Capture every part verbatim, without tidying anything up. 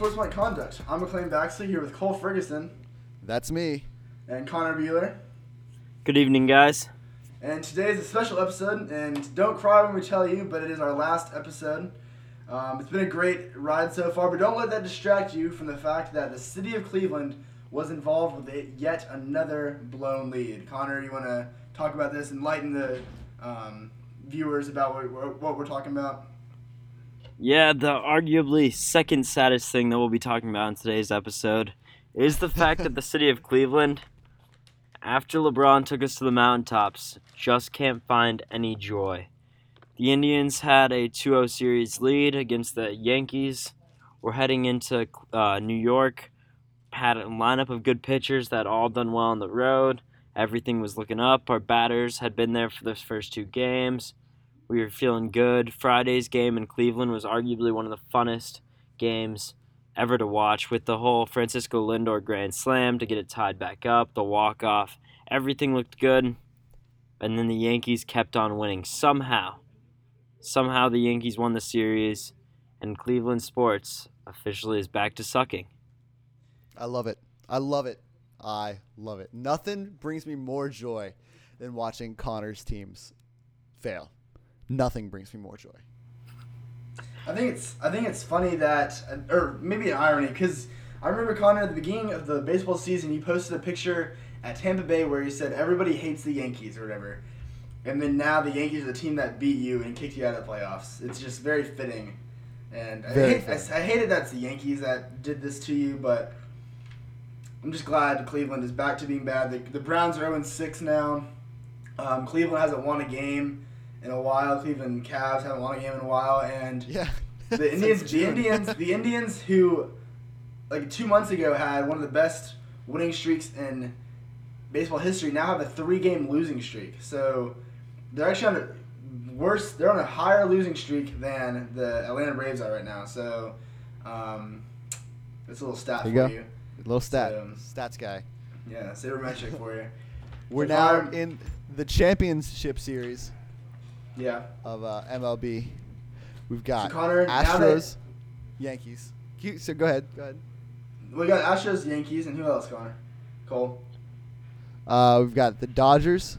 unsportsmanlike conduct. I'm McLean Baxley here with Cole Ferguson. That's me. And Connor Buehler. Good evening, guys. And today is a special episode, and don't cry when we tell you, but it is our last episode. Um, it's been a great ride so far, but don't let that distract you from the fact that the city of Cleveland was involved with yet another blown lead. Connor, you want to talk about this, enlighten the um, viewers about what, what we're talking about? Yeah, the arguably second saddest thing that we'll be talking about in today's episode is the fact that the city of Cleveland, after LeBron took us to the mountaintops, just can't find any joy. The Indians had a two oh series lead against the Yankees. We're heading into uh, New York, had a lineup of good pitchers that all done well on the road. Everything was looking up. Our batters had been there for those first two games. We were feeling good. Friday's game in Cleveland was arguably one of the funnest games ever to watch, with the whole Francisco Lindor grand slam to get it tied back up, the walk-off. Everything looked good, and then the Yankees kept on winning. Somehow, somehow the Yankees won the series, and Cleveland sports officially is back to sucking. I love it. I love it. I love it. Nothing brings me more joy than watching Connor's teams fail. Nothing brings me more joy. I think it's I think it's funny that, or maybe an irony, because I remember, Connor, at the beginning of the baseball season, you posted a picture at Tampa Bay where you said everybody hates the Yankees or whatever, and then now the Yankees are the team that beat you and kicked you out of the playoffs. It's just very fitting, and very I, hate, fitting. I, I hated that it's the Yankees that did this to you, but I'm just glad Cleveland is back to being bad. The, the Browns are oh and six now. Um, Cleveland hasn't won a game in a while. Cleveland Cavs haven't won a game in a while, and yeah. the Indians, the Indians, the Indians, who like two months ago had one of the best winning streaks in baseball history, now have a three-game losing streak. So they're actually on a worse. They're on a higher losing streak than the Atlanta Braves are right now. So um, that's a little stat there you for go. you. A little stat, so, stats guy. Yeah, sabermetric for you. We're so now far, in the championship series. Yeah. Of uh, M L B. We've got so Connor, Astros, they, Yankees. So go ahead. Go ahead. We got Astros, Yankees, and who else, Connor? Cole. Uh, we've got the Dodgers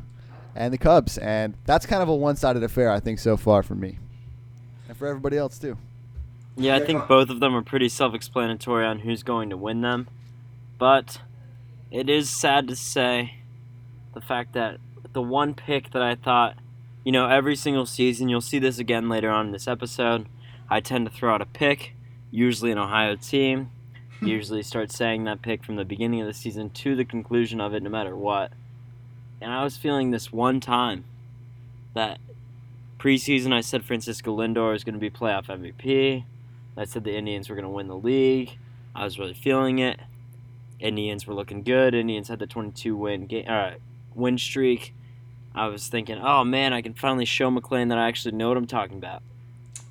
and the Cubs, and that's kind of a one-sided affair, I think, so far for me, and for everybody else too. Yeah, I think both of them are pretty self-explanatory on who's going to win them, but it is sad to say the fact that the one pick that I thought. You know, every single season, you'll see this again later on in this episode, I tend to throw out a pick, usually an Ohio team, usually start saying that pick from the beginning of the season to the conclusion of it, no matter what. And I was feeling this one time that preseason I said Francisco Lindor is going to be playoff M V P. I said the Indians were going to win the league. I was really feeling it. Indians were looking good. Indians had the twenty-two win game, uh, win streak. I was thinking, oh, man, I can finally show McLean that I actually know what I'm talking about.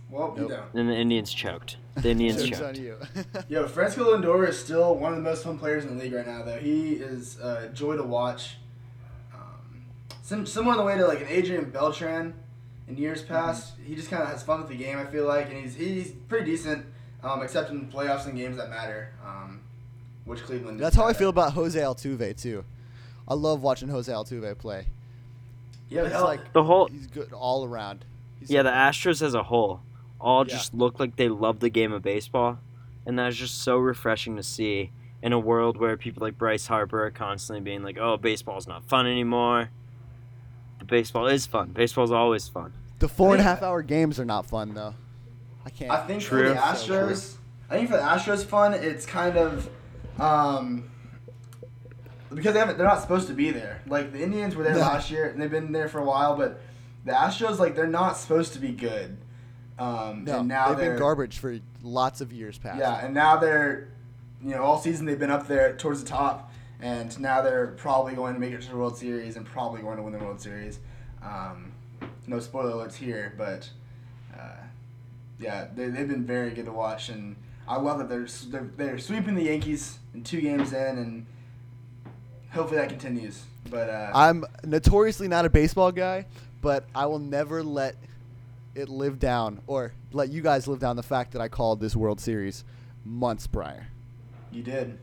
Well, nope. you don't. And the Indians choked. The Indians choked. On you. Yo, Francisco Lindor is still one of the most fun players in the league right now, though. He is a joy to watch. Um, some, somewhere on the way to, like, an Adrian Beltran in years past, mm-hmm. he just kind of has fun with the game, I feel like, and he's he's pretty decent, um, except in playoffs and games that matter, um, which Cleveland That's how I feel at. about Jose Altuve, too. I love watching Jose Altuve play. Yeah, it's like the whole, he's good all around. He's yeah, the Astros as a whole all yeah. just look like they love the game of baseball, and that's just so refreshing to see in a world where people like Bryce Harper are constantly being like, oh, baseball's not fun anymore. But baseball is fun. Baseball's always fun. The four and a half hour games are not fun, though. I can't. I think true. for the Astros, so I think for the Astros fun, it's kind of... Um, Because they haven't, they're not supposed to be there. Like, the Indians were there yeah. last year, and they've been there for a while, but the Astros, like, they're not supposed to be good. Um, no, and now they've they're, been garbage for lots of years past. Yeah, and now they're, you know, all season they've been up there towards the top, and now they're probably going to make it to the World Series and probably going to win the World Series. Um, no spoiler alerts here, but, uh, yeah, they, they've been very good to watch, and I love that they're, they're, they're sweeping the Yankees in two games in, and hopefully that continues. But uh, I'm notoriously not a baseball guy, but I will never let it live down or let you guys live down the fact that I called this World Series months prior. You did.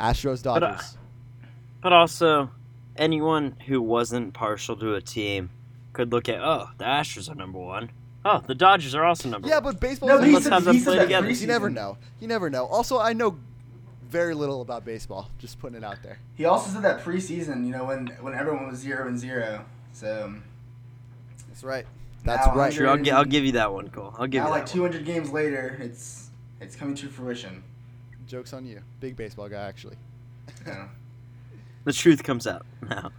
Astros, Dodgers. But, uh, but also, anyone who wasn't partial to a team could look at, oh, the Astros are number one. Oh, the Dodgers are also number yeah, one. Yeah, but baseball no, is have them play together. You never know. You never know. Also, I know very little about baseball. Just putting it out there. He also said that preseason, you know, when, when everyone was zero and zero. So that's right. That's now, right. Sure, I'll, I'll give you that one, Cole. I'll give now, you that like two hundred one. Games later, it's it's coming to fruition. Joke's on you. Big baseball guy, actually. Yeah. The truth comes out now.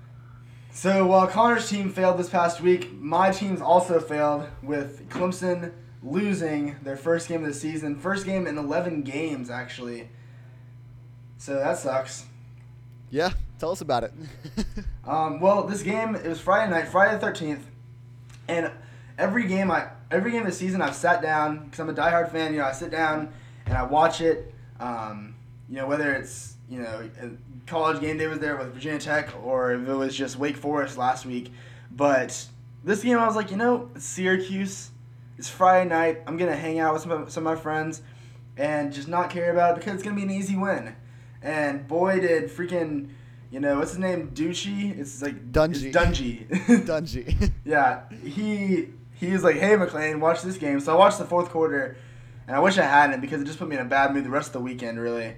So while Connor's team failed this past week, my team's also failed with Clemson losing their first game of the season. First game in eleven games, actually. So that sucks. Yeah, tell us about it. um, well, this game, it was Friday night, Friday the thirteenth. And every game I every game of the season I've sat down, because I'm a diehard fan, you know, I sit down and I watch it. Um, you know, whether it's, you know, College Game Day was there with Virginia Tech, or if it was just Wake Forest last week. But this game I was like, you know, it's Syracuse. It's Friday night. I'm going to hang out with some of, some of my friends and just not care about it because it's going to be an easy win. And boy did freaking, you know, what's his name? Ducey? It's like Dungey. Dungey. Dungey. Yeah. He, he was like, hey, McLean, watch this game. So I watched the fourth quarter. And I wish I hadn't because it just put me in a bad mood the rest of the weekend, really.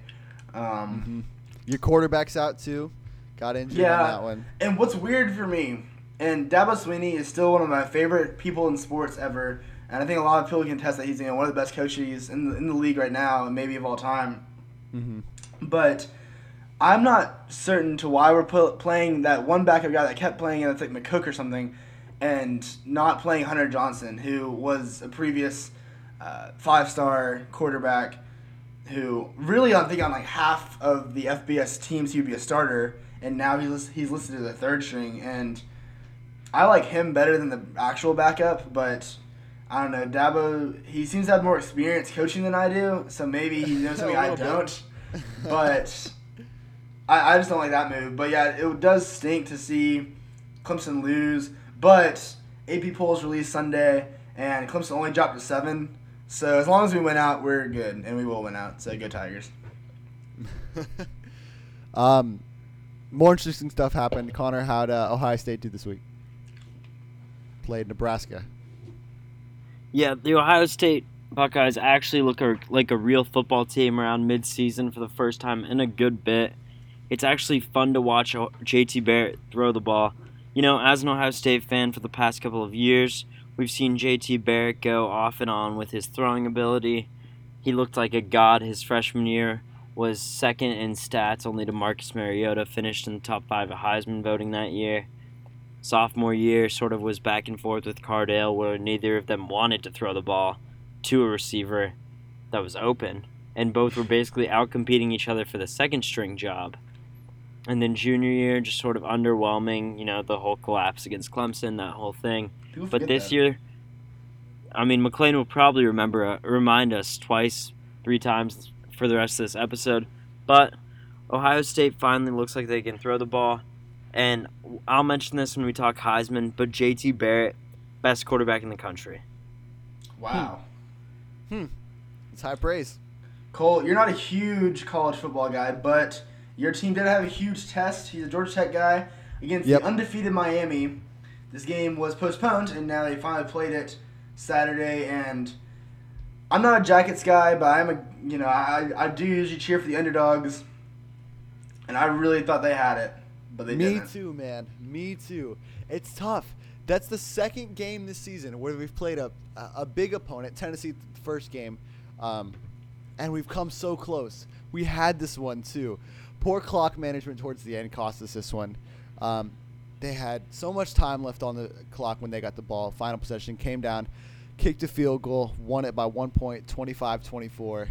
Um, mm-hmm. Your quarterback's out, too. Got injured yeah, on that one. And what's weird for me, and Dabo Swinney is still one of my favorite people in sports ever, and I think a lot of people can attest that he's, you know, one of the best coaches in the, in the league right now and maybe of all time. Mm-hmm. But I'm not certain to why we're pl- playing that one backup guy that kept playing, and that's like McCook or something, and not playing Hunter Johnson, who was a previous – Uh, five-star quarterback who really I think on like half of the F B S teams he'd be a starter, and now he's he's listed as a third string, and I like him better than the actual backup, but I don't know, Dabo, he seems to have more experience coaching than I do, so maybe he knows something I don't, but I, I just don't like that move. But yeah, it does stink to see Clemson lose, but A P polls released Sunday, and Clemson only dropped to seven. So as long as we win out, we're good, and we will win out. So go Tigers. um, more interesting stuff happened. Connor, how'd uh, Ohio State do this week? Played Nebraska. Yeah, the Ohio State Buckeyes actually look like a real football team around midseason for the first time in a good bit. It's actually fun to watch J T Barrett throw the ball. You know, as an Ohio State fan for the past couple of years, we've seen J T Barrett go off and on with his throwing ability. He looked like a god his freshman year, was second in stats only to Marcus Mariota, finished in the top five of Heisman voting that year. Sophomore year sort of was back and forth with Cardale, where neither of them wanted to throw the ball to a receiver that was open, and both were basically outcompeting each other for the second string job. And then junior year, just sort of underwhelming, you know, the whole collapse against Clemson, that whole thing. People but this that. year, I mean, McLean will probably remember, uh, remind us twice, three times for the rest of this episode. But Ohio State finally looks like they can throw the ball. And I'll mention this when we talk Heisman, but J T Barrett, best quarterback in the country. Wow. Hmm. hmm. It's high praise. Cole, you're not a huge college football guy, but your team did have a huge test. He's a Georgia Tech guy against yep. the undefeated Miami. This game was postponed, and now they finally played it Saturday. And I'm not a Jackets guy, but I'm a you know I I do usually cheer for the underdogs. And I really thought they had it, but they didn't. Me too, man. Me too. It's tough. That's the second game this season where we've played a a big opponent, Tennessee, the first game, um, and we've come so close. We had this one too. Poor clock management towards the end cost us this one. Um, they had so much time left on the clock when they got the ball. Final possession came down, kicked a field goal, won it by one point, twenty-five twenty-four.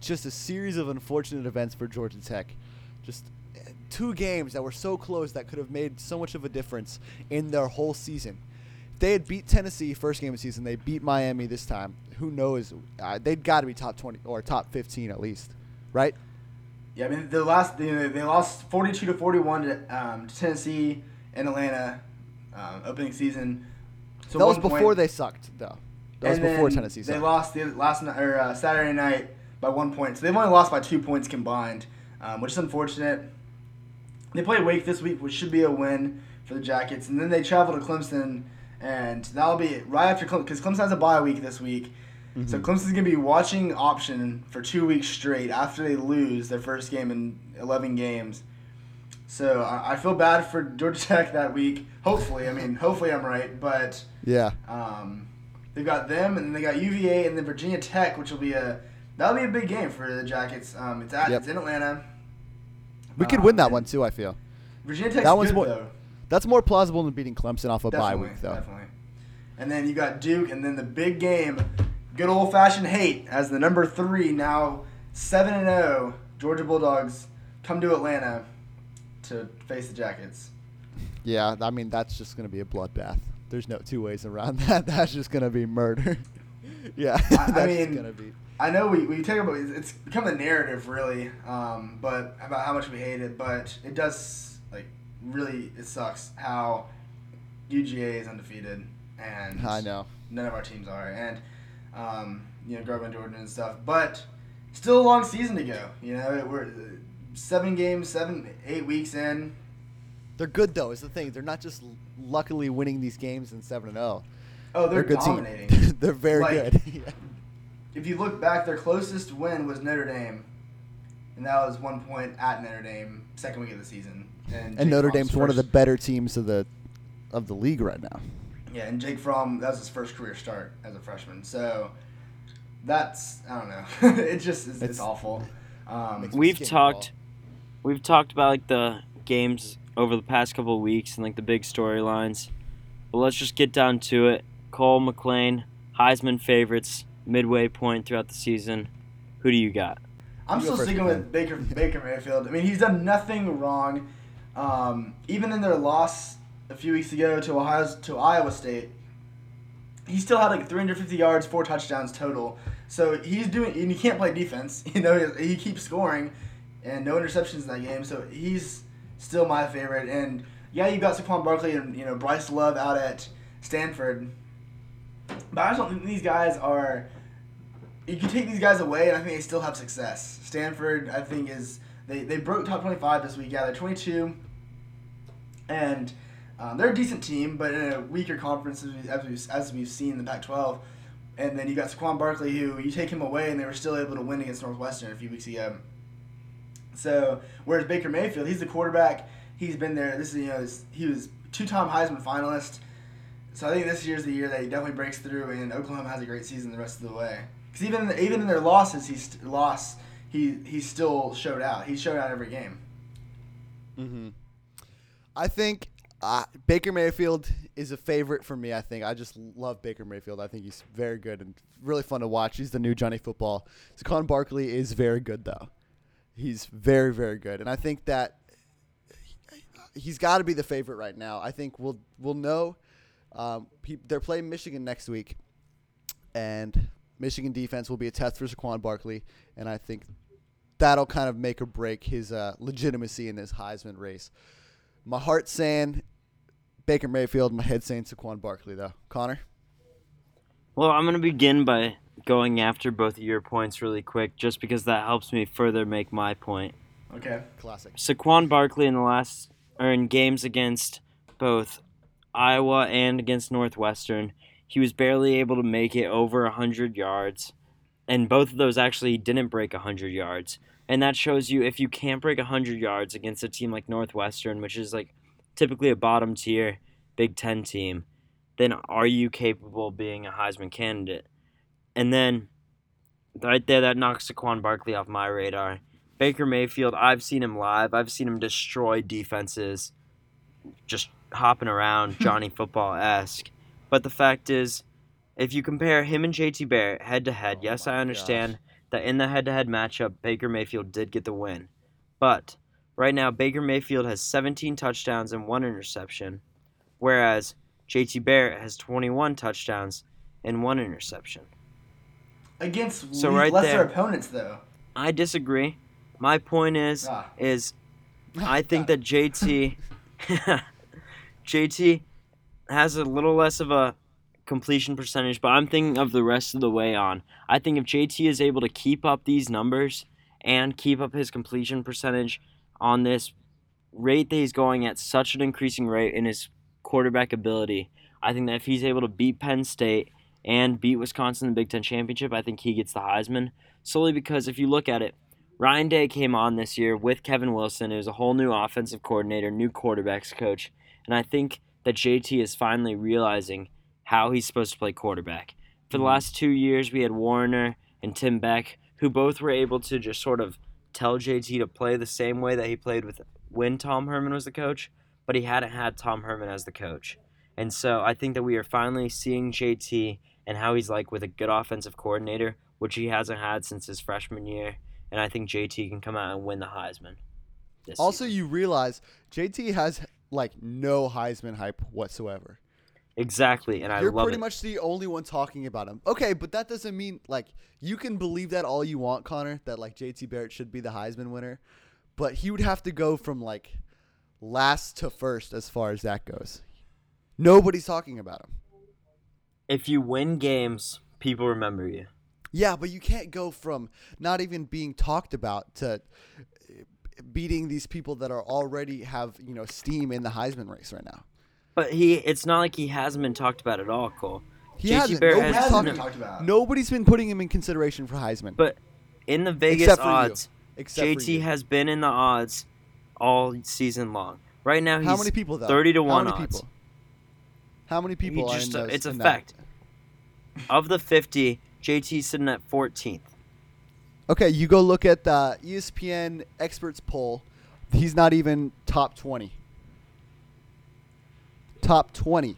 Just a series of unfortunate events for Georgia Tech. Just two games that were so close that could have made so much of a difference in their whole season. If they had beat Tennessee first game of the season, they beat Miami this time. Who knows? Uh, they'd got to be top twenty or top fifteen at least, right? Yeah, I mean, the last you know, they lost forty-two to forty-one to, um, to Tennessee and Atlanta um, opening season. So that was before point. they sucked, though. That and was before Tennessee. They sucked. lost the last or uh, Saturday night by one point. So they've only lost by two points combined, um, which is unfortunate. They play Wake this week, which should be a win for the Jackets. And then they travel to Clemson, and that'll be right after Clemson, because Clemson has a bye week this week. Mm-hmm. So Clemson's going to be watching option for two weeks straight after they lose their first game in eleven games. So I, I feel bad for Georgia Tech that week. Hopefully, I mean, hopefully I'm right, but yeah, um, they've got them, and then they got U V A, and then Virginia Tech, which will be a that'll be a big game for the Jackets. Um, it's at yep. it's in Atlanta. We um, could win that one too. I feel Virginia Tech's that one's good more, though. That's more plausible than beating Clemson off a definitely, bye week, though. Definitely. And then you got Duke, and then the big game. Good old-fashioned hate as the number three, now seven and oh, Georgia Bulldogs come to Atlanta to face the Jackets. Yeah, I mean, that's just going to be a bloodbath. There's no two ways around that. That's just going to be murder. Yeah, I, I mean, gonna be. I know we, we talk about it's become a narrative, really, um, but about how much we hate it, but it does, like, really, it sucks how U G A is undefeated and I know none of our teams are. And Um, you know, Garvin Jordan and stuff, but still a long season to go. You know, we're seven games, seven, eight weeks in. They're good though. Is the thing. They're not just luckily winning these games in seven and zero. Oh, they're, they're good dominating. Team. They're very like, good. Yeah. If you look back, their closest win was Notre Dame, and that was one point at Notre Dame, second week of the season. And, and Notre Dame's first. One of the better teams of the of the league right now. Yeah, and Jake Fromm, that was his first career start as a freshman. So that's, I don't know. it just is it's, it's awful. Um, we've talked we've talked about like the games over the past couple of weeks and like the big storylines. But let's just get down to it. Cole, McLean, Heisman favorites, midway point throughout the season. Who do you got? I'm you still go sticking with Baker Baker Mayfield. I mean, he's done nothing wrong. Um, even in their loss a few weeks ago to Ohio to Iowa State, he still had like three hundred fifty yards, four touchdowns total. So he's doing, and he can't play defense. You know, he, he keeps scoring, and no interceptions in that game. So he's still my favorite. And yeah, you got Saquon Barkley and you know Bryce Love out at Stanford, but I just don't think these guys are. You can take these guys away, and I think they still have success. Stanford, I think, is they they broke top twenty-five this week. Yeah, they're twenty-two, and Um, they're a decent team, but in a weaker conference as we've, as we've seen in the Pac twelve. And then you got Saquon Barkley, who you take him away, and they were still able to win against Northwestern a few weeks ago. So whereas Baker Mayfield, he's the quarterback. He's been there. This is you know this, he was two-time Heisman finalist. So I think this year's the year that he definitely breaks through, and Oklahoma has a great season the rest of the way. Because even even in their losses, he st- lost. He he still showed out. He showed out every game. Mm-hmm. I think. Uh, Baker Mayfield is a favorite for me, I think. I just love Baker Mayfield. I think he's very good and really fun to watch. He's the new Johnny Football. Saquon Barkley is very good, though. He's very, very good. And I think that he's got to be the favorite right now. I think we'll we'll know. Um, they're playing Michigan next week, and Michigan defense will be a test for Saquon Barkley, and I think that'll kind of make or break his uh, legitimacy in this Heisman race. My heart's saying Baker Mayfield, my head saying Saquon Barkley, though. Connor? Well, I'm going to begin by going after both of your points really quick, just because that helps me further make my point. Okay. Classic. Saquon Barkley in the last, or in games against both Iowa and against Northwestern, he was barely able to make it over one hundred yards, and both of those actually didn't break one hundred yards. And that shows you if you can't break one hundred yards against a team like Northwestern, which is like typically a bottom tier Big Ten team, then are you capable of being a Heisman candidate? And then right there, that knocks Saquon Barkley off my radar. Baker Mayfield, I've seen him live. I've seen him destroy defenses, just hopping around, Johnny Football-esque. But the fact is, if you compare him and J T Barrett head-to-head, oh yes, I understand gosh. that in the head-to-head matchup, Baker Mayfield did get the win. But right now, Baker Mayfield has seventeen touchdowns and one interception, whereas J T Barrett has twenty-one touchdowns and one interception. Against so right lesser there, opponents, though. I disagree. My point is, ah. is I think that J T, J T has a little less of a completion percentage, but I'm thinking of the rest of the way on. I think if J T is able to keep up these numbers and keep up his completion percentage on this rate that he's going at such an increasing rate in his quarterback ability, I think that if he's able to beat Penn State and beat Wisconsin in the Big Ten Championship, I think he gets the Heisman, solely because if you look at it, Ryan Day came on this year with Kevin Wilson. It was a whole new offensive coordinator, new quarterbacks coach, and I think that J T is finally realizing how he's supposed to play quarterback. For the last two years, we had Warner and Tim Beck, who both were able to just sort of tell J T to play the same way that he played with when Tom Herman was the coach, but he hadn't had Tom Herman as the coach. And so I think that we are finally seeing J T and how he's like with a good offensive coordinator, which he hasn't had since his freshman year. And I think J T can come out and win the Heisman. Also, season. You realize J T has like no Heisman hype whatsoever. Exactly, and I You're love it. You're pretty much the only one talking about him. Okay, but that doesn't mean, like, you can believe that all you want, Connor, that, like, J T Barrett should be the Heisman winner. But he would have to go from, like, last to first as far as that goes. Nobody's talking about him. If you win games, people remember you. Yeah, but you can't go from not even being talked about to beating these people that are already have, you know, steam in the Heisman race right now. But he it's not like he hasn't been talked about at all, Cole. He hasn't. Nobody's, has talking, been talked about. Nobody's been putting him in consideration for Heisman. But in the Vegas odds, J T has been in the odds all season long. Right now, he's How many people, though? thirty to one How many odds. People? How many people he are just, in those? It's a fact. Of the fifty, J T's sitting at fourteenth. Okay, you go look at the E S P N experts poll. He's not even top twenty. Top twenty.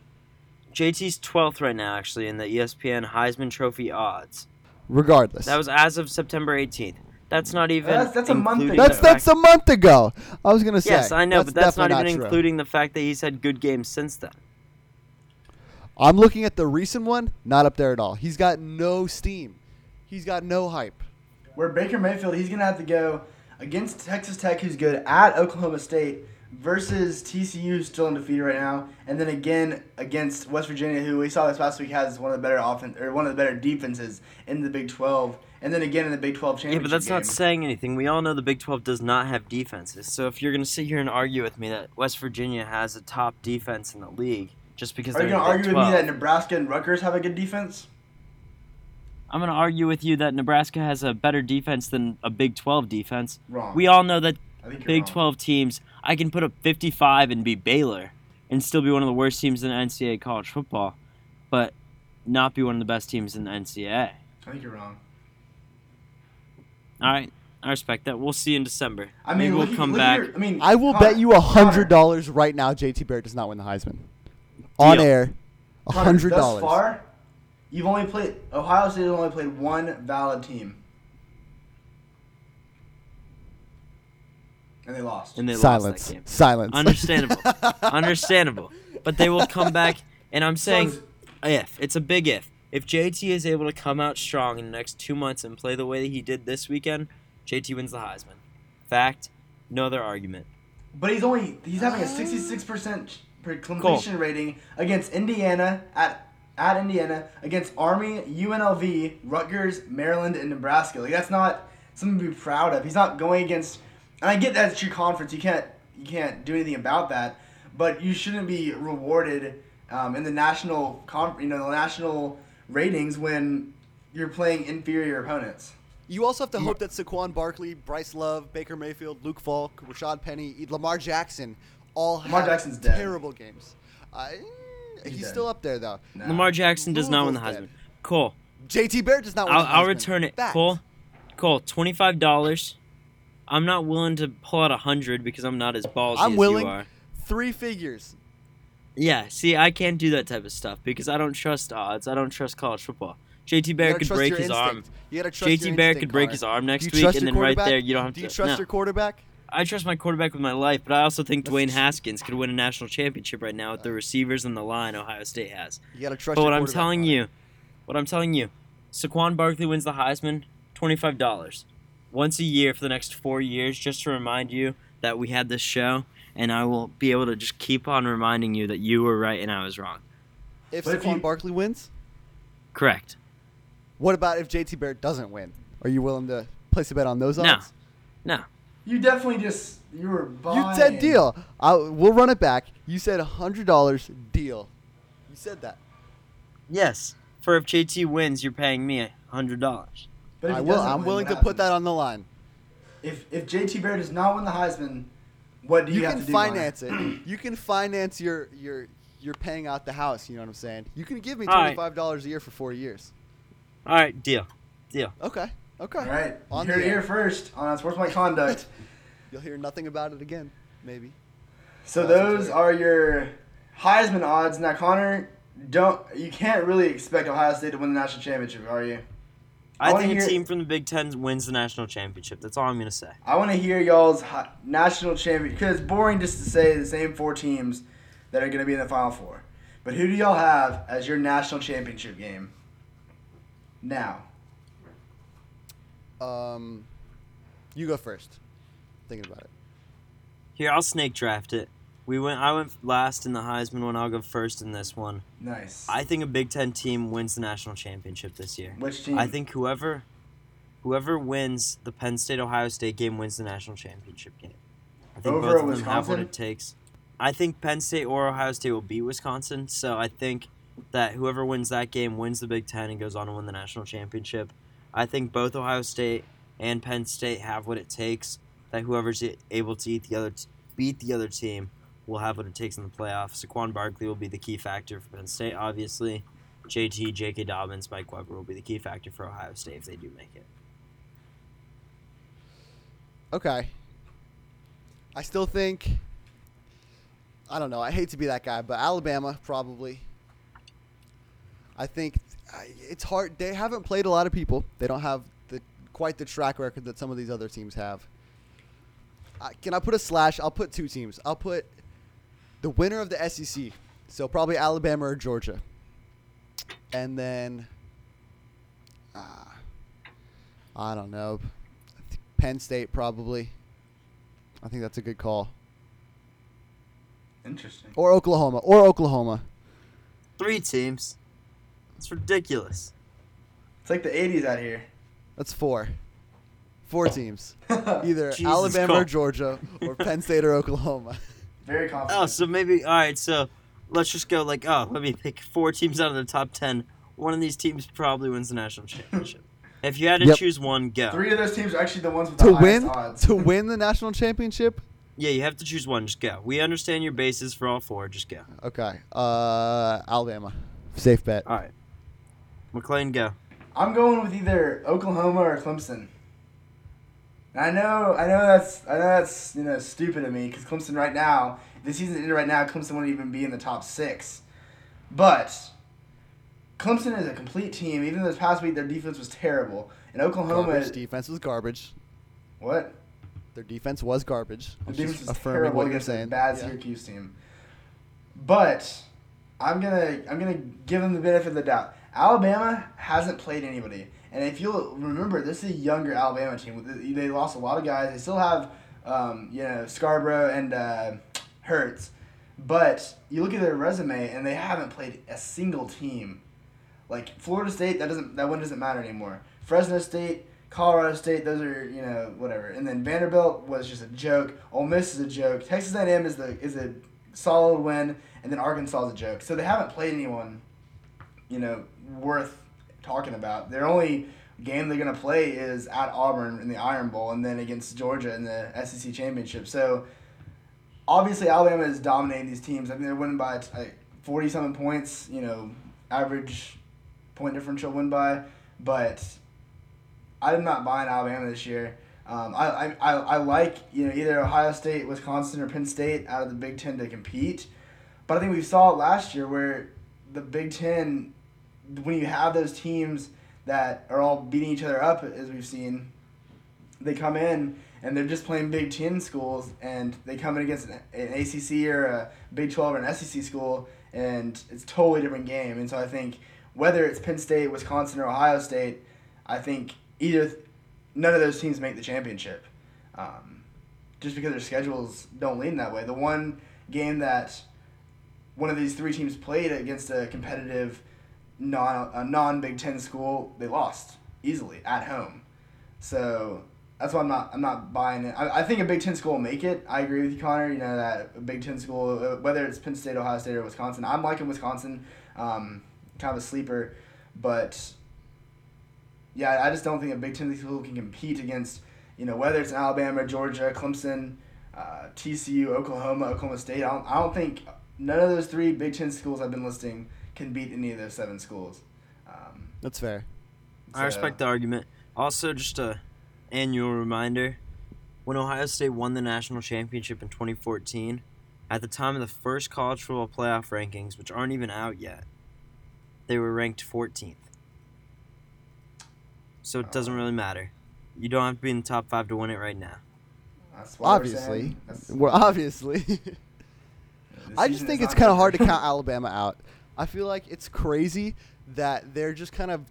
J T's twelfth right now, actually, in the E S P N Heisman Trophy odds. Regardless. That was as of September eighteenth. That's not even that's, that's a month ago. That's, that's a month ago. I was going to say. Yes, I know, that's but that's not even not including the fact that he's had good games since then. I'm looking at the recent one. Not up there at all. He's got no steam. He's got no hype. Where Baker Mayfield, he's going to have to go against Texas Tech, who's good, at Oklahoma State, versus T C U, still undefeated right now, and then again against West Virginia, who we saw this past week has one of the better offense or one of the better defenses in the Big twelve, and then again in the Big twelve championship. Yeah, but that's game. Not saying anything. We all know the Big twelve does not have defenses. So if you're going to sit here and argue with me that West Virginia has a top defense in the league just because Are they're you going to argue twelve, with me that Nebraska and Rutgers have a good defense? I'm going to argue with you that Nebraska has a better defense than a Big twelve defense. Wrong. We all know that Big wrong. twelve teams, I can put up fifty-five and be Baylor and still be one of the worst teams in N C double A college football, but not be one of the best teams in the N C double A. I think you're wrong. All right. I respect that. We'll see you in December. I mean, Maybe we'll look, come look back. Your, I, mean, I will Connor, bet you one hundred dollars Connor. right now J T Barrett does not win the Heisman. Deal. On air, one hundred dollars. Connor, thus far, you've only played – Ohio State has only played one valid team. And they lost. And they Silence. lost that game. Silence. Understandable. Understandable. But they will come back, and I'm saying so it's, if. It's a big if. If J T is able to come out strong in the next two months and play the way that he did this weekend, J T wins the Heisman. Fact. No other argument. But he's only – he's having a sixty-six percent completion cool. rating against Indiana at at Indiana, against Army, U N L V, Rutgers, Maryland, and Nebraska. Like, that's not something to be proud of. He's not going against – and I get that it's your conference. You can't you can't do anything about that, but you shouldn't be rewarded um, in the national com- you know the national ratings when you're playing inferior opponents. You also have to hope that Saquon Barkley, Bryce Love, Baker Mayfield, Luke Falk, Rashad Penny, Lamar Jackson all Lamar have terrible dead. games. Uh, he's he's still up there though. Nah. Lamar Jackson does Louisville's not win the Heisman. Dead. Cool. J T Barrett does not win I'll, the Heisman. I'll return it. Fact. Cool. Cool. twenty-five dollars. I'm not willing to pull out a hundred because I'm not as ballsy I'm as willing you are. Three figures. Yeah, see, I can't do that type of stuff because I don't trust odds. I don't trust college football. J T Barrett could break his instinct. arm. You gotta trust J T Barrett could break Connor. his arm next week, and then right there, you don't have to. Do you trust no. your quarterback? I trust my quarterback with my life, but I also think That's Dwayne Haskins could win a national championship right now with the receivers and the line Ohio State has. You gotta trust. But what your I'm telling Connor. you, what I'm telling you, Saquon Barkley wins the Heisman, twenty-five dollars. Once a year for the next four years, just to remind you that we had this show, and I will be able to just keep on reminding you that you were right and I was wrong. If but Saquon if you... Barkley wins? Correct. What about if J T Barrett doesn't win? Are you willing to place a bet on those odds? No. No. You definitely just – you were buying. You said deal. I, we'll run it back. You said one hundred dollars deal. You said that. Yes. For if J T wins, you're paying me one hundred dollars. But I will. I'm win, willing to happens? put that on the line. If if J T Barrett does not win the Heisman, what do you, you have to do? You can finance it. You can finance your, your your paying out the house. You know what I'm saying? You can give me twenty-five dollars right. a year for four years. All right. Deal. Deal. Okay. Okay. All right. On You're here first on Sportsmanlike Conduct. You'll hear nothing about it again, maybe. So That's those are your Heisman odds. Now, Connor, don't you can't really expect Ohio State to win the national championship, are you? I, I think a hear, team from the Big Ten wins the national championship. That's all I'm going to say. I want to hear y'all's hi, national championship, because it's boring just to say the same four teams that are going to be in the Final Four. But who do y'all have as your national championship game now? Um, you go first. Thinking about it. Here, I'll snake draft it. We went. I went last in the Heisman one. I'll go first in this one. Nice. I think a Big Ten team wins the national championship this year. Which team? I think whoever, whoever wins the Penn State Ohio State game wins the national championship game. I think Over both of Wisconsin? them have what it takes. I think Penn State or Ohio State will beat Wisconsin. So I think that whoever wins that game wins the Big Ten and goes on to win the national championship. I think both Ohio State and Penn State have what it takes. That whoever's able to eat the other, t- beat the other team will have what it takes in the playoffs. Saquon Barkley will be the key factor for Penn State, obviously. J T, J K. Dobbins, Mike Weber will be the key factor for Ohio State if they do make it. Okay. I still think, I don't know, I hate to be that guy, but Alabama probably. I think it's hard. They haven't played a lot of people. They don't have the quite the track record that some of these other teams have. I, can I put a slash? I'll put two teams. I'll put the winner of the S E C, so probably Alabama or Georgia. And then, uh, I don't know, Penn State probably. I think that's a good call. Interesting. Or Oklahoma. Or Oklahoma. Three teams. It's ridiculous. It's like the eighties out here. That's four. Four teams. Either Jesus Alabama God. or Georgia or Penn State or Oklahoma. Very confident. Oh, so maybe, all right, so let's just go like, oh, let me pick four teams out of the top ten. One of these teams probably wins the national championship. If you had to yep. choose one, go. Three of those teams are actually the ones with to the win, highest odds. To win the national championship? Yeah, you have to choose one. Just go. We understand your bases for all four. Just go. Okay. Uh, Alabama. Safe bet. All right. McLean, go. I'm going with either Oklahoma or Clemson. And I know, I know that's, I know that's, you know, stupid of me because Clemson right now, if the season ended right now, Clemson wouldn't even be in the top six. But Clemson is a complete team. Even this past week, their defense was terrible, and Oklahoma garbage defense was garbage. What? Their defense was garbage. Their defense was terrible what against you're saying. a bad yeah. Syracuse team. But I'm gonna, I'm gonna give them the benefit of the doubt. Alabama hasn't played anybody. And if you'll remember, this is a younger Alabama team. They lost a lot of guys. They still have, um, you know, Scarborough and uh, Hurts. But you look at their resume, and they haven't played a single team. Like, Florida State, that doesn't that one doesn't matter anymore. Fresno State, Colorado State, those are, you know, whatever. And then Vanderbilt was just a joke. Ole Miss is a joke. Texas A and M is, the, is a solid win. And then Arkansas is a joke. So they haven't played anyone, you know, worth talking about. Their only game they're going to play is at Auburn in the Iron Bowl and then against Georgia in the S E C Championship. So, obviously, Alabama is dominating these teams. I mean, they're winning by like forty-something points, you know, average point differential win by. But I'm not buying Alabama this year. Um, I, I, I like, you know, either Ohio State, Wisconsin, or Penn State out of the Big Ten to compete. But I think we saw it last year where the Big Ten, when you have those teams that are all beating each other up, as we've seen, they come in and they're just playing Big Ten schools, and they come in against an, an A C C or a Big twelve or an S E C school, and it's a totally different game. And so I think whether it's Penn State, Wisconsin, or Ohio State, I think either none of those teams make the championship, um, just because their schedules don't lean that way. The one game that one of these three teams played against a competitive, non a non Big Ten school, they lost easily at home. So that's why I'm not I'm not buying it. I, I think a Big Ten school will make it. I agree with you, Connor. You know that a Big Ten school, whether it's Penn State, Ohio State, or Wisconsin. I'm liking Wisconsin, um, kind of a sleeper, but yeah, I just don't think a Big Ten school can compete against, you know, whether it's Alabama, Georgia, Clemson, uh, T C U, Oklahoma, Oklahoma State. I don't I don't think none of those three Big Ten schools I've been listing can beat any of those seven schools. Um, That's fair. So. I respect the argument. Also, just a annual reminder, when Ohio State won the national championship in twenty fourteen, at the time of the first college football playoff rankings, which aren't even out yet, they were ranked fourteenth. So it doesn't really matter. You don't have to be in the top five to win it right now. That's what obviously. We're, we're obviously. I just think it's kind of hard to count Alabama out. I feel like it's crazy that they're just kind of,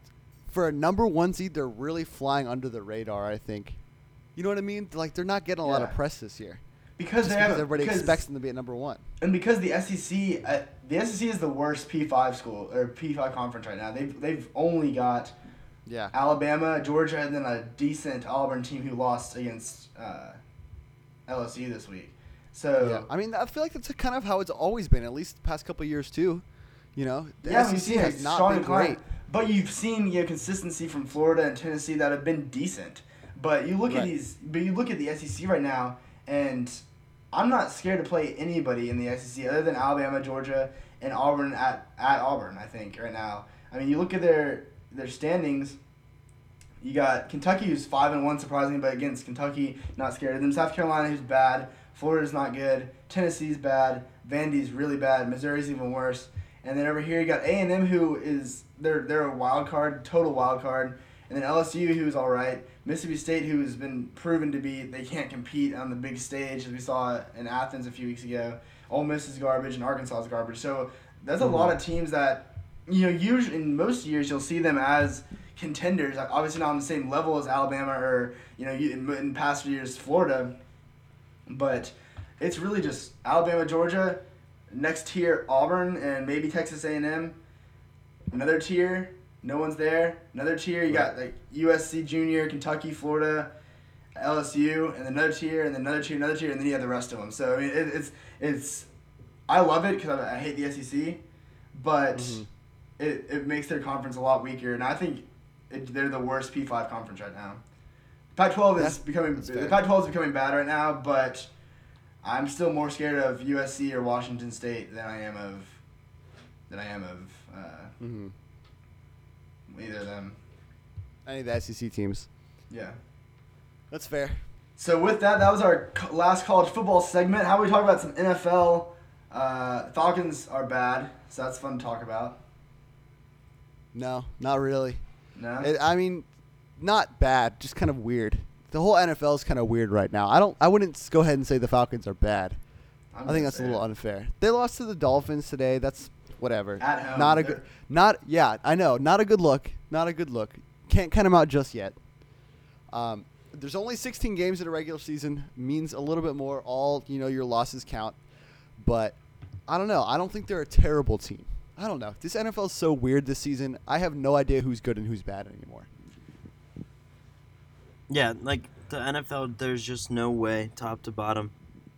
for a number one seed, they're really flying under the radar, I think. You know what I mean? Like, they're not getting a yeah. lot of press this year. Because, they have, because everybody because, expects them to be at number one. And because the S E C, uh, the S E C is the worst P five school, or P five conference right now. They've, they've only got yeah. Alabama, Georgia, and then a decent Auburn team who lost against uh, L S U this week. So yeah. I mean, I feel like that's kind of how it's always been, at least the past couple of years, too. You know, the yeah, S E C seen has not been great. But you've seen, you know, consistency from Florida and Tennessee that have been decent. But you look right. at these, but you look at the S E C right now, and I'm not scared to play anybody in the S E C other than Alabama, Georgia, and Auburn at, at Auburn, I think, right now. I mean, you look at their their standings. You got Kentucky, who's five and one, surprisingly, but against Kentucky, not scared of them. South Carolina, who's bad. Florida's not good. Tennessee's bad. Vandy's really bad. Missouri's even worse. And then over here you got A and M, who is they're they're a wild card, total wild card, and then L S U, who's all right. Mississippi State, who has been proven to be they can't compete on the big stage, as we saw in Athens a few weeks ago. Ole Miss is garbage, and Arkansas is garbage. So there's a mm-hmm. lot of teams that, you know, usually in most years you'll see them as contenders. Obviously not on the same level as Alabama or, you know, in, in past years Florida, but it's really just Alabama, Georgia. Next tier, Auburn and maybe Texas A and M. Another tier, no one's there. Another tier, you got like U S C Junior, Kentucky, Florida, L S U, and another tier, and another tier, another tier, and then you have the rest of them. So I mean, it, it's it's I love it because I, I hate the S E C, but mm-hmm. it, it makes their conference a lot weaker, and I think it, they're the worst P five conference right now. Pac twelve that's, is becoming the Pac twelve is becoming bad right now, but I'm still more scared of U S C or Washington State than I am of than I am of uh, mm-hmm. either of them. Any of the S E C teams. Yeah. That's fair. So with that, that was our last college football segment. How we talk about some N F L. Uh, Falcons are bad, so that's fun to talk about. No, not really. No? It, I mean, not bad, just kind of weird. The whole N F L is kind of weird right now. I don't. I wouldn't go ahead and say the Falcons are bad. I'm I think that's a little unfair. They lost to the Dolphins today. That's whatever. At home, not a good. Not yeah. I know. Not a good look. Not a good look. Can't count them out just yet. Um, there's only sixteen games in a regular season. Means a little bit more. All you know, your losses count. But I don't know. I don't think they're a terrible team. I don't know. This N F L is so weird this season. I have no idea who's good and who's bad anymore. Yeah, like the N F L, there's just no way, top to bottom,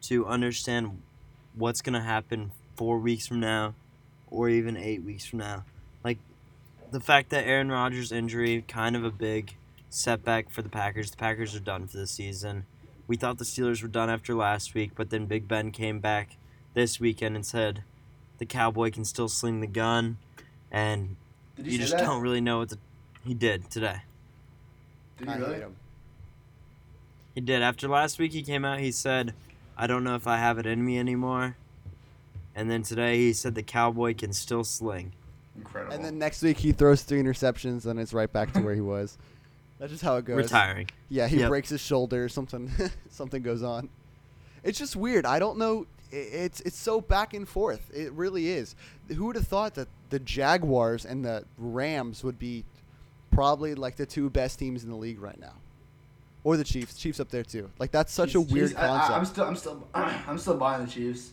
to understand what's going to happen four weeks from now or even eight weeks from now. Like, the fact that Aaron Rodgers' injury, kind of a big setback for the Packers. The Packers are done for the season. We thought the Steelers were done after last week, but then Big Ben came back this weekend and said the Cowboy can still sling the gun, and did you, you just that? Don't really know what the, he did today. Did he really? He did. After last week, he came out, he said, I don't know if I have it in me anymore. And then today, he said the Cowboy can still sling. Incredible. And then next week, he throws three interceptions, and it's right back to where he was. That's just how it goes. Retiring. Yeah, he yep. breaks his shoulder. Something something goes on. It's just weird. I don't know. It's, it's so back and forth. It really is. Who would have thought that the Jaguars and the Rams would be probably like the two best teams in the league right now? Or the Chiefs. Chiefs up there too. Like that's such Chiefs, a weird Chiefs, concept. I, I, I'm still, I'm still, I'm still buying the Chiefs.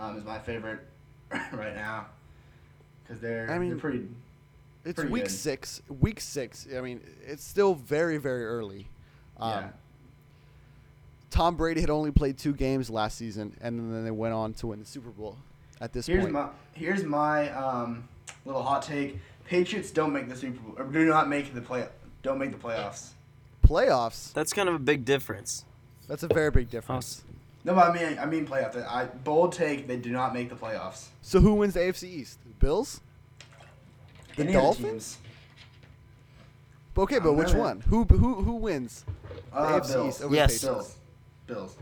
Um, is my favorite right now because they're, I mean, they're pretty. It's pretty week good. six. Week six. I mean, it's still very, very early. Um, yeah. Tom Brady had only played two games last season, and then they went on to win the Super Bowl. At this here's point, my, here's my um, little hot take: Patriots don't make the Super Bowl, or do not make the play. Don't make the playoffs. Playoffs. That's kind of a big difference. That's a very big difference. Oh. No, but I mean, I mean playoffs. I bold take: they do not make the playoffs. So who wins the A F C East? The Bills. The Any Dolphins. The okay, but which one? Who who who wins? The uh, A F C Bills. East over yes. the Patriots. Bills. Bills.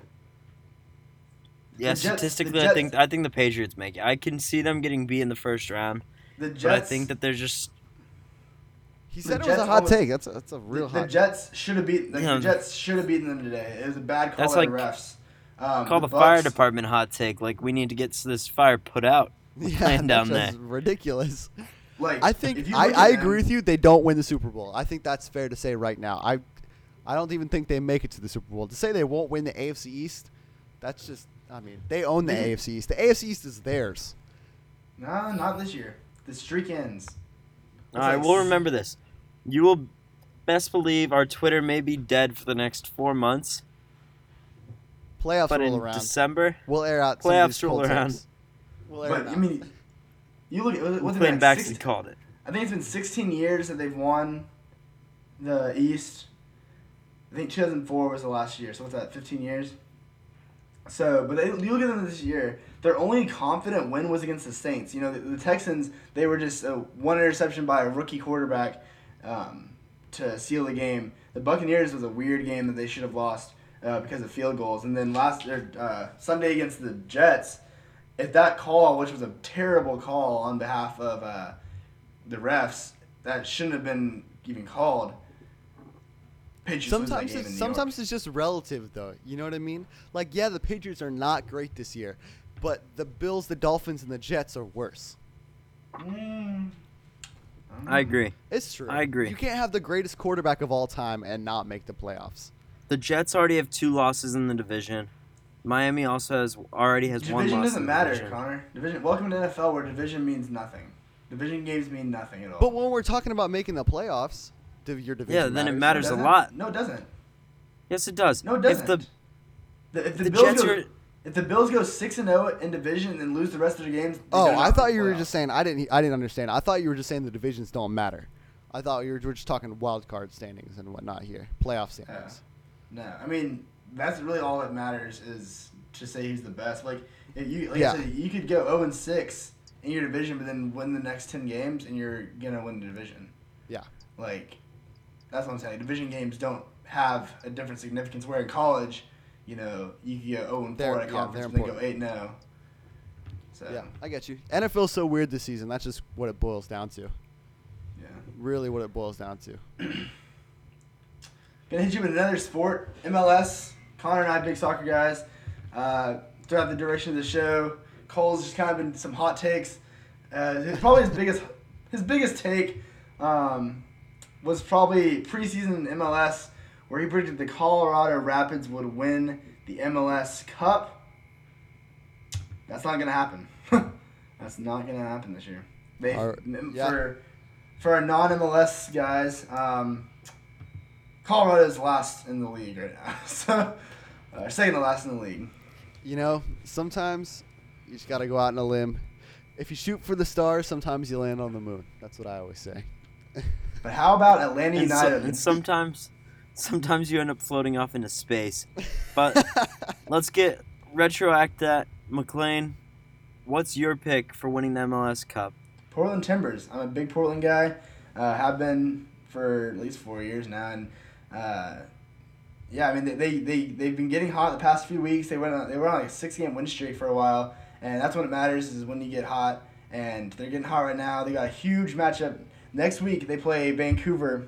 Yeah, Jets, statistically, I think I think the Patriots make it. I can see them getting beat in the first round. The Jets, but I think that they're just. He said it was a hot take. That's a, that's a real hot take. The Jets should have beaten. Like, yeah. The Jets should have beaten them today. It was a bad call by the refs. Um, call the, the fire department hot take. Like, we need to get this fire put out. Yeah, down there. Ridiculous. Like, I think I, I them, agree with you. They don't win the Super Bowl. I think that's fair to say right now. I, I don't even think they make it to the Super Bowl. To say they won't win the A F C East, that's just. I mean, they own the A F C East. The A F C East is theirs. No, not this year. The streak ends. All right, we'll remember this. You will best believe our Twitter may be dead for the next four months. Playoffs but roll in around. December, we'll air out. Playoffs roll around. We'll air but, out. I mean, you look. What's McLean Baxley called it. I think it's been sixteen years that they've won the East. I think two thousand four was the last year. So what's that? fifteen years. So, but they, you look at them this year, their only confident win was against the Saints. You know, the, the Texans, they were just uh, one interception by a rookie quarterback um, to seal the game. The Buccaneers was a weird game that they should have lost uh, because of field goals. And then last uh, Sunday against the Jets, if that call, which was a terrible call on behalf of uh, the refs, that shouldn't have been even called. Patriots sometimes it's, sometimes it's just relative, though. You know what I mean? Like, yeah, the Patriots are not great this year, but the Bills, the Dolphins, and the Jets are worse. Mm. I agree. It's true. I agree. You can't have the greatest quarterback of all time and not make the playoffs. The Jets already have two losses in the division. Miami also has already has division one loss. Doesn't in the matter, division doesn't matter, Connor. Division. Welcome to N F L, where division means nothing. Division games mean nothing at all. But when we're talking about making the playoffs. Your division yeah, then matters. It matters no, it a lot. No, it doesn't. Yes, it does. No, it doesn't. If the, the, if the, the Bills Jets go, are... if the Bills go six and oh in division and lose the rest of their games, oh, I thought you were just saying I didn't. I didn't understand. I thought you were just saying the divisions don't matter. I thought you were just talking wild card standings and whatnot here, playoff standings. Yeah. No, I mean that's really all that matters is to say who's the best. Like if you, like yeah. I said, you could go oh and six in your division, but then win the next ten games and you're gonna win the division. Yeah, like. That's what I'm saying. Division games don't have a different significance. Where in college, you know, you can go zero and four they're, at a conference yeah, and then go eight and oh. So. Yeah, I get you. N F L's so weird this season. That's just what it boils down to. Yeah. Really what it boils down to. Gonna hit you with another sport. M L S. Connor and I, big soccer guys. Uh, throughout the duration of the show, Cole's just kind of been some hot takes. Uh, his, probably his biggest his biggest take um, – was probably preseason M L S where he predicted the Colorado Rapids would win the M L S Cup. That's not going to happen. That's not going to happen this year. They our, yeah. For for our non-M L S guys, um, Colorado's last in the league right now. So uh, second to last in the league. You know, sometimes you just got to go out on a limb. If you shoot for the stars, sometimes you land on the moon. That's what I always say. But how about Atlanta and United? So, and sometimes, sometimes you end up floating off into space. But let's get retroact that. McLean, what's your pick for winning the M L S Cup? Portland Timbers. I'm a big Portland guy. Uh, have been for at least four years now. And uh, yeah, I mean they they they they've been getting hot the past few weeks. They went on, they were on like a six game win streak for a while, and that's when it matters is when you get hot. And they're getting hot right now. They got a huge matchup. Next week, they play Vancouver,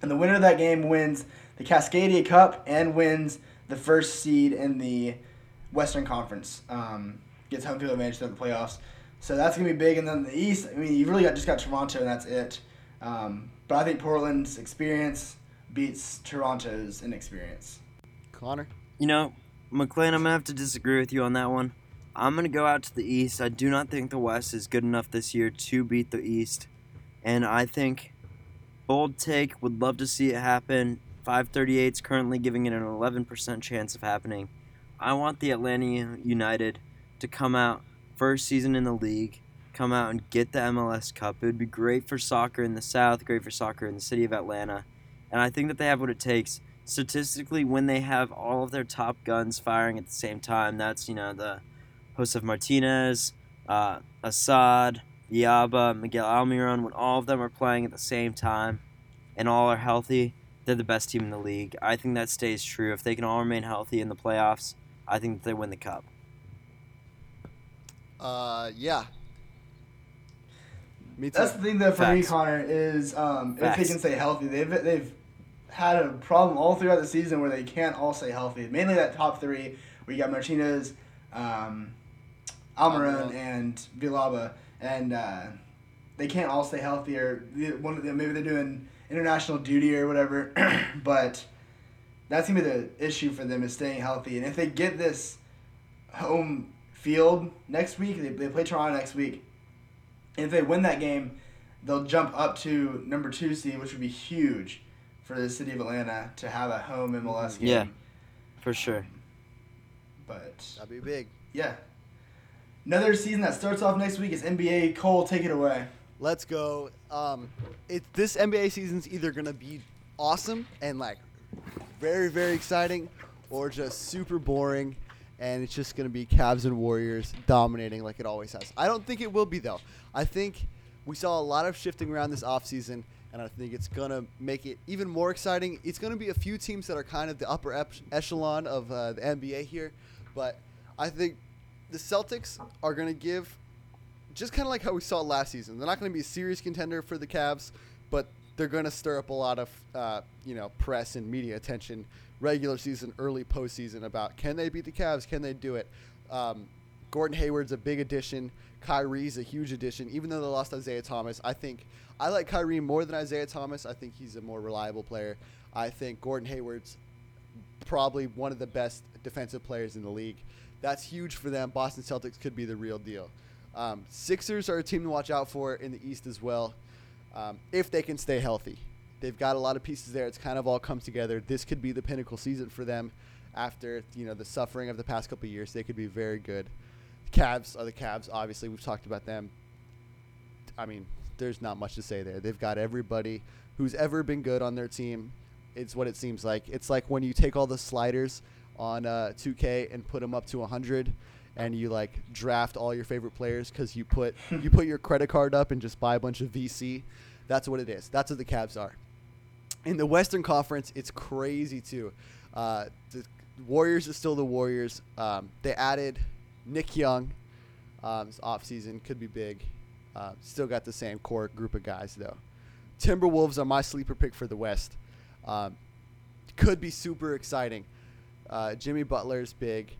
and the winner of that game wins the Cascadia Cup and wins the first seed in the Western Conference. Um, gets home field advantage in the playoffs. So that's going to be big. And then the East, I mean, you really got, just got Toronto, and that's it. Um, but I think Portland's experience beats Toronto's inexperience. Connor? You know, McLean, I'm going to have to disagree with you on that one. I'm going to go out to the East. I do not think the West is good enough this year to beat the East. And I think, bold take, would love to see it happen. five thirty-eight is currently giving it an eleven percent chance of happening. I want the Atlanta United to come out first season in the league, come out and get the M L S Cup. It would be great for soccer in the South, great for soccer in the city of Atlanta. And I think that they have what it takes. Statistically, when they have all of their top guns firing at the same time, that's, you know, the Josef Martinez, uh, Assad, Yaba, Miguel Almiron, when all of them are playing at the same time and all are healthy, they're the best team in the league. I think that stays true. If they can all remain healthy in the playoffs, I think that they win the Cup. Uh, yeah. Me too. That's the thing, though, for Facts. me, Connor, is um, if they can stay healthy. They've they've had a problem all throughout the season where they can't all stay healthy. Mainly that top three. We got Martinez, um, Almiron, and Villalba, and uh, they can't all stay healthy. Or one of them, maybe they're doing international duty or whatever, but that's gonna be the issue for them, is staying healthy. And if they get this home field next week, they they play Toronto next week. And if they win that game, they'll jump up to number two seed, which would be huge for the city of Atlanta to have a home M L S game. Yeah, for sure. But that'd be big. Yeah. Another season that starts off next week is N B A. Cole, take it away. Let's go. Um, it, this N B A season's either gonna be awesome and like very, very exciting, or just super boring, and it's just gonna be Cavs and Warriors dominating like it always has. I don't think it will be, though. I think we saw a lot of shifting around this offseason, and I think it's gonna make it even more exciting. It's gonna be a few teams that are kind of the upper ep- echelon of uh, the N B A here, but I think the Celtics are going to give just kind of like how we saw last season. They're not going to be a serious contender for the Cavs, but they're going to stir up a lot of, uh, you know, press and media attention, regular season, early postseason, about can they beat the Cavs? Can they do it? Um, Gordon Hayward's a big addition. Kyrie's a huge addition. Even though they lost Isaiah Thomas, I think I like Kyrie more than Isaiah Thomas. I think he's a more reliable player. I think Gordon Hayward's probably one of the best defensive players in the league. That's huge for them. Boston Celtics could be the real deal. Um, Sixers are a team to watch out for in the East as well, um, if they can stay healthy. They've got a lot of pieces there. It's kind of all come together. This could be the pinnacle season for them after, you know, the suffering of the past couple of years. They could be very good. The Cavs are the Cavs, obviously. We've talked about them. I mean, there's not much to say there. They've got everybody who's ever been good on their team. It's what it seems like. It's like when you take all the sliders on uh, two K and put them up to one hundred, and you like draft all your favorite players because you put you put your credit card up and just buy a bunch of V C. That's what it is. That's what the Cavs are. In the Western Conference, it's crazy too. Uh, the Warriors are still the Warriors. Um, they added Nick Young um, this offseason. Could be big. Uh, still got the same core group of guys though. Timberwolves are my sleeper pick for the West. Um, could be super exciting. Uh, Jimmy Butler's big,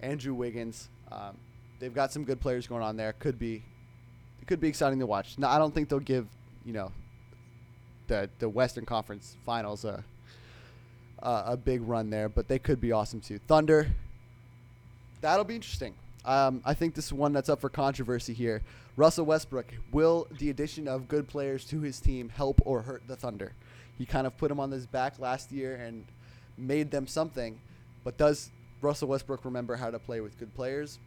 Andrew Wiggins. Um, they've got some good players going on there. Could be, it could be exciting to watch. Now, I don't think they'll give, you know, the the Western Conference Finals a a, a big run there, but they could be awesome too. Thunder, that'll be interesting. Um, I think this is one that's up for controversy here. Russell Westbrook, will the addition of good players to his team help or hurt the Thunder? He kind of put them on his back last year and made them something. But does Russell Westbrook remember how to play with good players?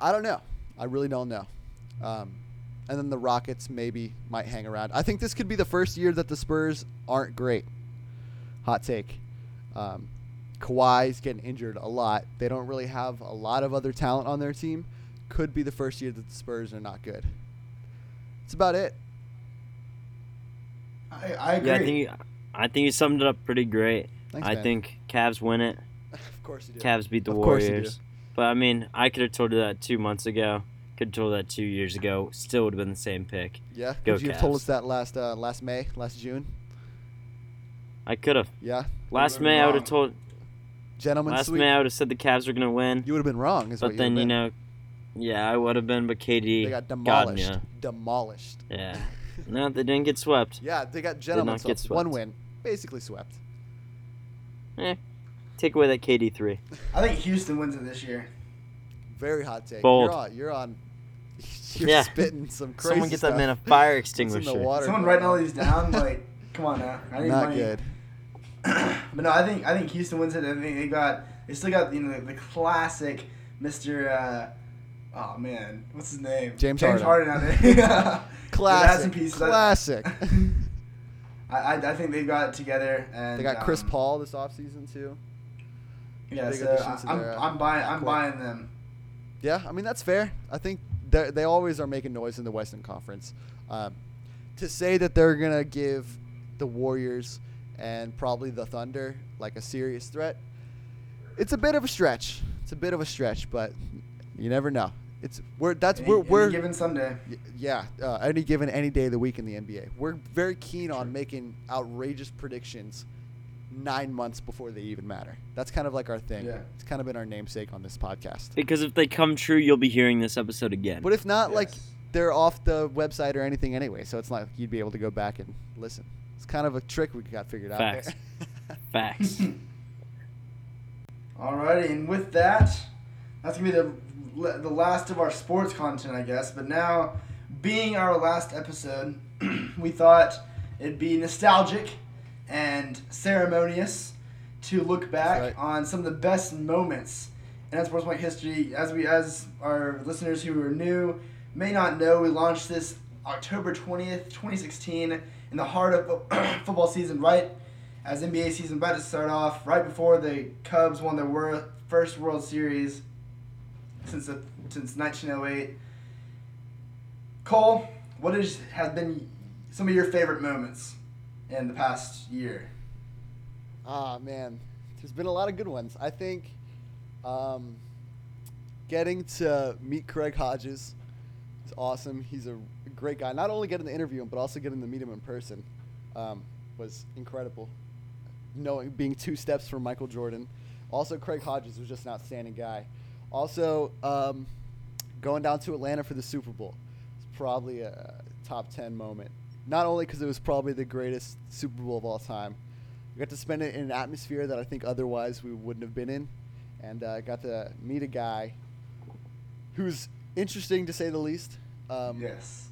I don't know. I really don't know. Um, and then the Rockets maybe might hang around. I think this could be the first year that the Spurs aren't great. Hot take. Um, Kawhi's getting injured a lot. They don't really have a lot of other talent on their team. Could be the first year that the Spurs are not good. That's about it. I, I agree. Yeah, I think you, I think you summed it up pretty great. Thanks, I man. think Cavs win it. Of course you do. Cavs beat the of Warriors. But, I mean, I could have told you that two months ago. Could have told you that two years ago. Still would have been the same pick. Yeah? Go Cavs. You have told us that last uh, last May, last June? I could have. Yeah? Last May wrong. I would have told – Gentlemen Last sweep. May I would have said the Cavs were going to win. You would have been wrong. Is but what then, you know – yeah, I would have been, but K D – they got demolished. God, yeah. Demolished. Yeah. No, they didn't get swept. Yeah, they got gentlemen swept. swept. One win. Basically swept. Eh. Take away that K D three. I think Houston wins it this year. very hot take. Bold. You're on. You're on. You're yeah. spitting some crazy. Someone get that man a fire extinguisher. Someone writing all these down. Like, come on now. I need Not money. good. But no, I think I think Houston wins it. I think they got they still got you know the, the classic Mister Uh, oh man, what's his name? James, James Harden. Harden out there. yeah. Classic. Classic. I, I I think they've got it together. And they got Chris um, Paul this offseason too. Yeah, so I, I'm, their, uh, I'm buying I'm court. buying them. Yeah, I mean that's fair. I think they they always are making noise in the Western Conference. Um, to say that they're gonna give the Warriors and probably the Thunder like a serious threat, it's a bit of a stretch. It's a bit of a stretch, but you never know. It's we're that's any, we're any we're given someday. Yeah, uh, any given any day of the week in the N B A. We're very keen on making outrageous predictions nine months before they even matter. That's kind of like our thing. Yeah. It's kind of been our namesake on this podcast. Because if they come true, you'll be hearing this episode again. But if not, yes. like they're off the website or anything anyway, so it's not like you'd be able to go back and listen. It's kind of a trick we got figured Facts. out there. Facts. Alrighty, and with that, that's gonna be the the last of our sports content, I guess. But now, being our last episode, we thought it'd be nostalgic and ceremonious to look back right. on some of the best moments in sports like history. As we, as our listeners who are new may not know, we launched this October twentieth, twenty sixteen, in the heart of football season, right as N B A season about to start off, right before the Cubs won their wor- first World Series since the, since nineteen oh eight. Cole, what is, has been some of your favorite moments in the past year? Ah, man. There's been a lot of good ones. I think um, getting to meet Craig Hodges is awesome. He's a great guy. Not only getting to interview him, but also getting to meet him in person um, was incredible. Knowing, being two steps from Michael Jordan. Also, Craig Hodges was just an outstanding guy. Also, um, going down to Atlanta for the Super Bowl. It's probably a top ten moment. Not only because it was probably the greatest Super Bowl of all time. We got to spend it in an atmosphere that I think otherwise we wouldn't have been in. And I uh, got to meet a guy who's interesting, to say the least. Um, yes.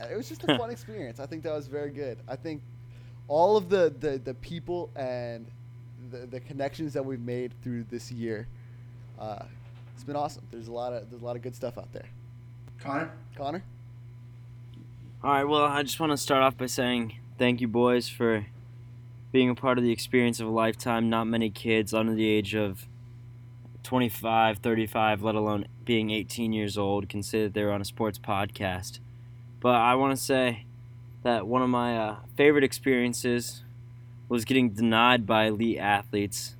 It was just a fun experience. I think that was very good. I think all of the, the, the people and the, the connections that we've made through this year, uh, it's been awesome. There's a lot of there's a lot of good stuff out there. Connor? Connor? All right, well, I just want to start off by saying thank you, boys, for being a part of the experience of a lifetime. Not many kids under the age of twenty-five, thirty-five, let alone being eighteen years old, can say that they're on a sports podcast. But I want to say that one of my uh, favorite experiences was getting denied by elite athletes,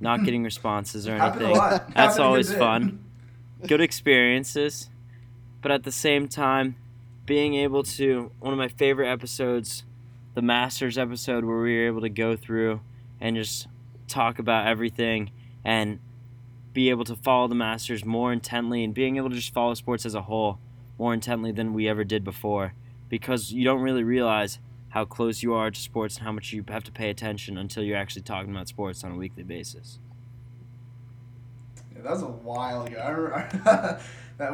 not getting responses or anything. That's always fun. Good experiences. But at the same time, being able to, one of my favorite episodes, the Masters episode, where we were able to go through and just talk about everything and be able to follow the Masters more intently, and being able to just follow sports as a whole more intently than we ever did before, because you don't really realize how close you are to sports and how much you have to pay attention until you're actually talking about sports on a weekly basis. Yeah, that was a while ago.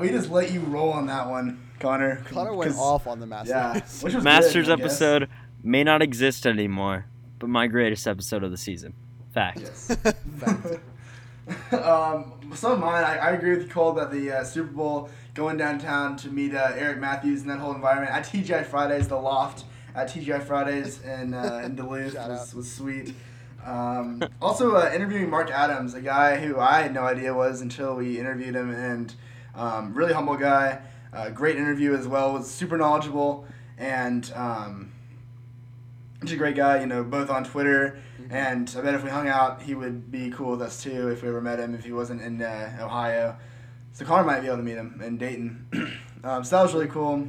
We just let you roll on that one, Connor. Connor went off on the Masters. Yeah, which was Masters good, episode may not exist anymore, but my greatest episode of the season. Fact. Yes. Fact. um, some of mine, I, I agree with Cole about the uh, Super Bowl, going downtown to meet uh, Eric Matthews and that whole environment. At T G I Fridays, the loft at T G I Fridays in, uh, in Duluth was, was sweet. Um, also, uh, interviewing Mark Adams, a guy who I had no idea was until we interviewed him, and um, really humble guy. Uh, great interview as well. Was super knowledgeable and um, he's a great guy. You know, both on Twitter, mm-hmm. and I bet if we hung out, he would be cool with us too. If we ever met him, if he wasn't in uh, Ohio, so Connor might be able to meet him in Dayton. um, so that was really cool.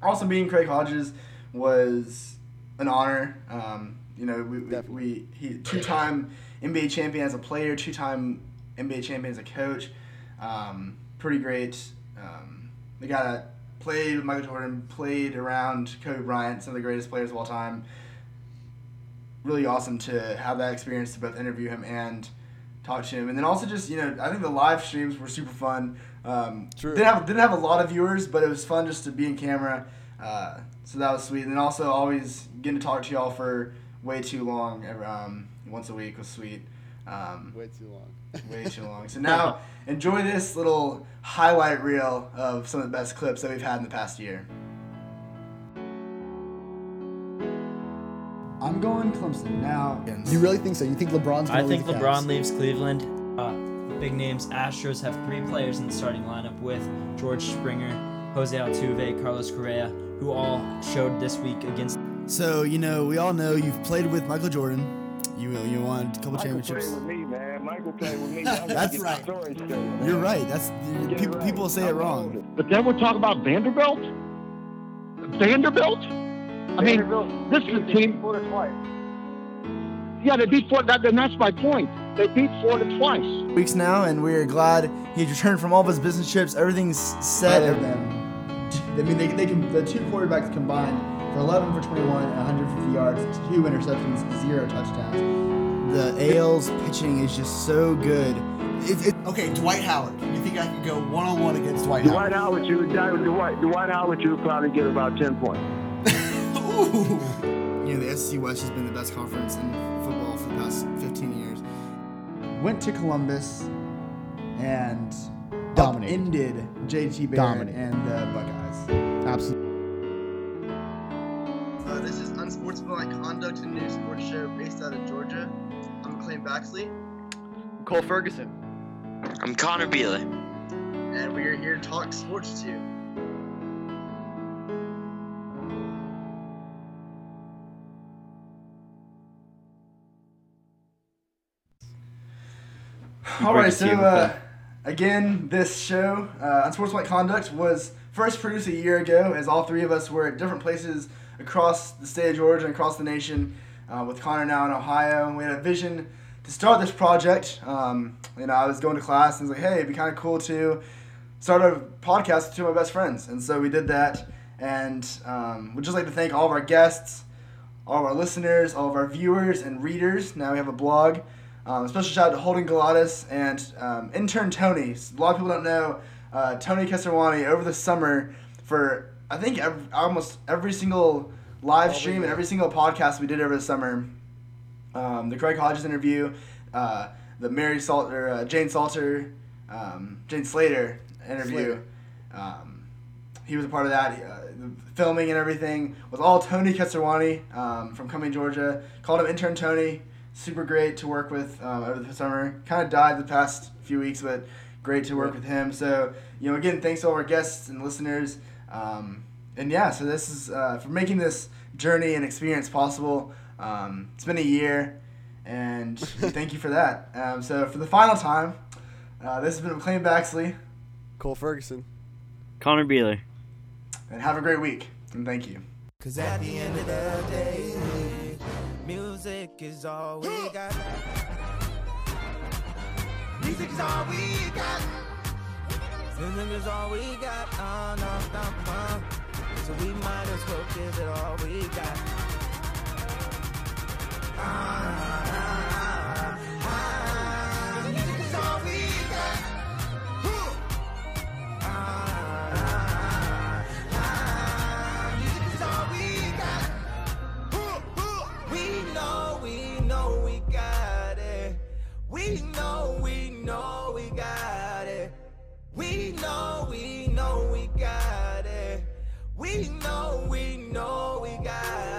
Also, meeting Craig Hodges was an honor. Um, you know, we we, we he two-time N B A champion as a player, two-time N B A champion as a coach. Um, pretty great. Um, The guy that played with Michael Jordan, played around Kobe Bryant, some of the greatest players of all time. Really awesome to have that experience to both interview him and talk to him. And then also just, you know, I think the live streams were super fun. Um, True. Didn't have, didn't have a lot of viewers, but it was fun just to be in camera. Uh, so that was sweet. And then also always getting to talk to y'all for way too long. Um, once a week was sweet. Um, way too long. Way too long. So now enjoy this little highlight reel of some of the best clips that we've had in the past year. I'm going Clemson now. You really think so? You think LeBron's going to leave? I think LeBron leaves Cleveland. Uh, big names. Astros have three players in the starting lineup with George Springer, Jose Altuve, Carlos Correa, who all showed this week against. So, you know, we all know you've played with Michael Jordan. You you won a couple Michael championships. Michael played with me, man. Michael played with me. That's right. Story story, You're right. That's You're people, right. people say I'm it wrong. But then we'll talk about Vanderbilt. Vanderbilt. I mean, this is a team. Florida twice. Yeah, they beat Florida. That, and that's my point. They beat Florida twice. Weeks now, and we're glad he's returned from all of his business trips. Everything's set. I mean, they they can the two quarterbacks combined for eleven for twenty-one, one hundred fifty yards, two interceptions, zero touchdowns. The Ailes pitching is just so good. It, it, okay, Dwight Howard. You think I can go one on one against Dwight Howard? Dwight Howard, you would die with Dwight. Dwight Howard, you would probably get about ten points. Ooh. You know, the S E C West has been the best conference in football for the past fifteen years. Went to Columbus and dominated. Ended J T Barrett and the uh, Buckeyes. Absolutely. Uh, this is Unsportsmanlike Conduct, a new sports show based out of Georgia. I'm McLean Baxley. I'm Cole Ferguson. I'm Connor Buehler. And we are here to talk sports to you. All right, so uh, again, this show, uh, Unsportsmanlike Conduct, was first produced a year ago as all three of us were at different places across the state of Georgia and across the nation, uh, with Connor now in Ohio. And we had a vision to start this project. Um, you know, I was going to class and was like, hey, it'd be kind of cool to start a podcast with two of my best friends. And so we did that. And um, we'd just like to thank all of our guests, all of our listeners, all of our viewers and readers. Now we have a blog. Um, special shout out to Holden Galatis and um, intern Tony. A lot of people don't know uh, Tony Kesserwani over the summer for, I think, every, almost every single live stream oh, yeah. and every single podcast we did over the summer. Um, the Craig Hodges interview, uh, the Mary Salter, uh, Jane Salter, um, Jane Slater interview. Slater. Um, he was a part of that. Uh, the filming and everything was all Tony Kesserwani um, from Cumming, Georgia. Called him intern Tony. Super great to work with um, over the summer. Kind of died the past few weeks, but great to work with him. So, you know, again, thanks to all our guests and listeners. Um, and, yeah, so this is uh, for making this journey and experience possible. Um, it's been a year, and thank you for that. Um, so, for the final time, uh, this has been McLean Baxley. Cole Ferguson. Connor Buehler. And have a great week, and thank you. Because at the end of the day, music is all we got. Music is all we got. Music is all we got. Oh, no, no, no. So we might as well give it all we got. Ah, ah, ah. Music is all we got. Ah, ah, ah. Music is all we got. We know, we know we got it. We know, we know we got it. We know, we know we got it. We know, we know we got it.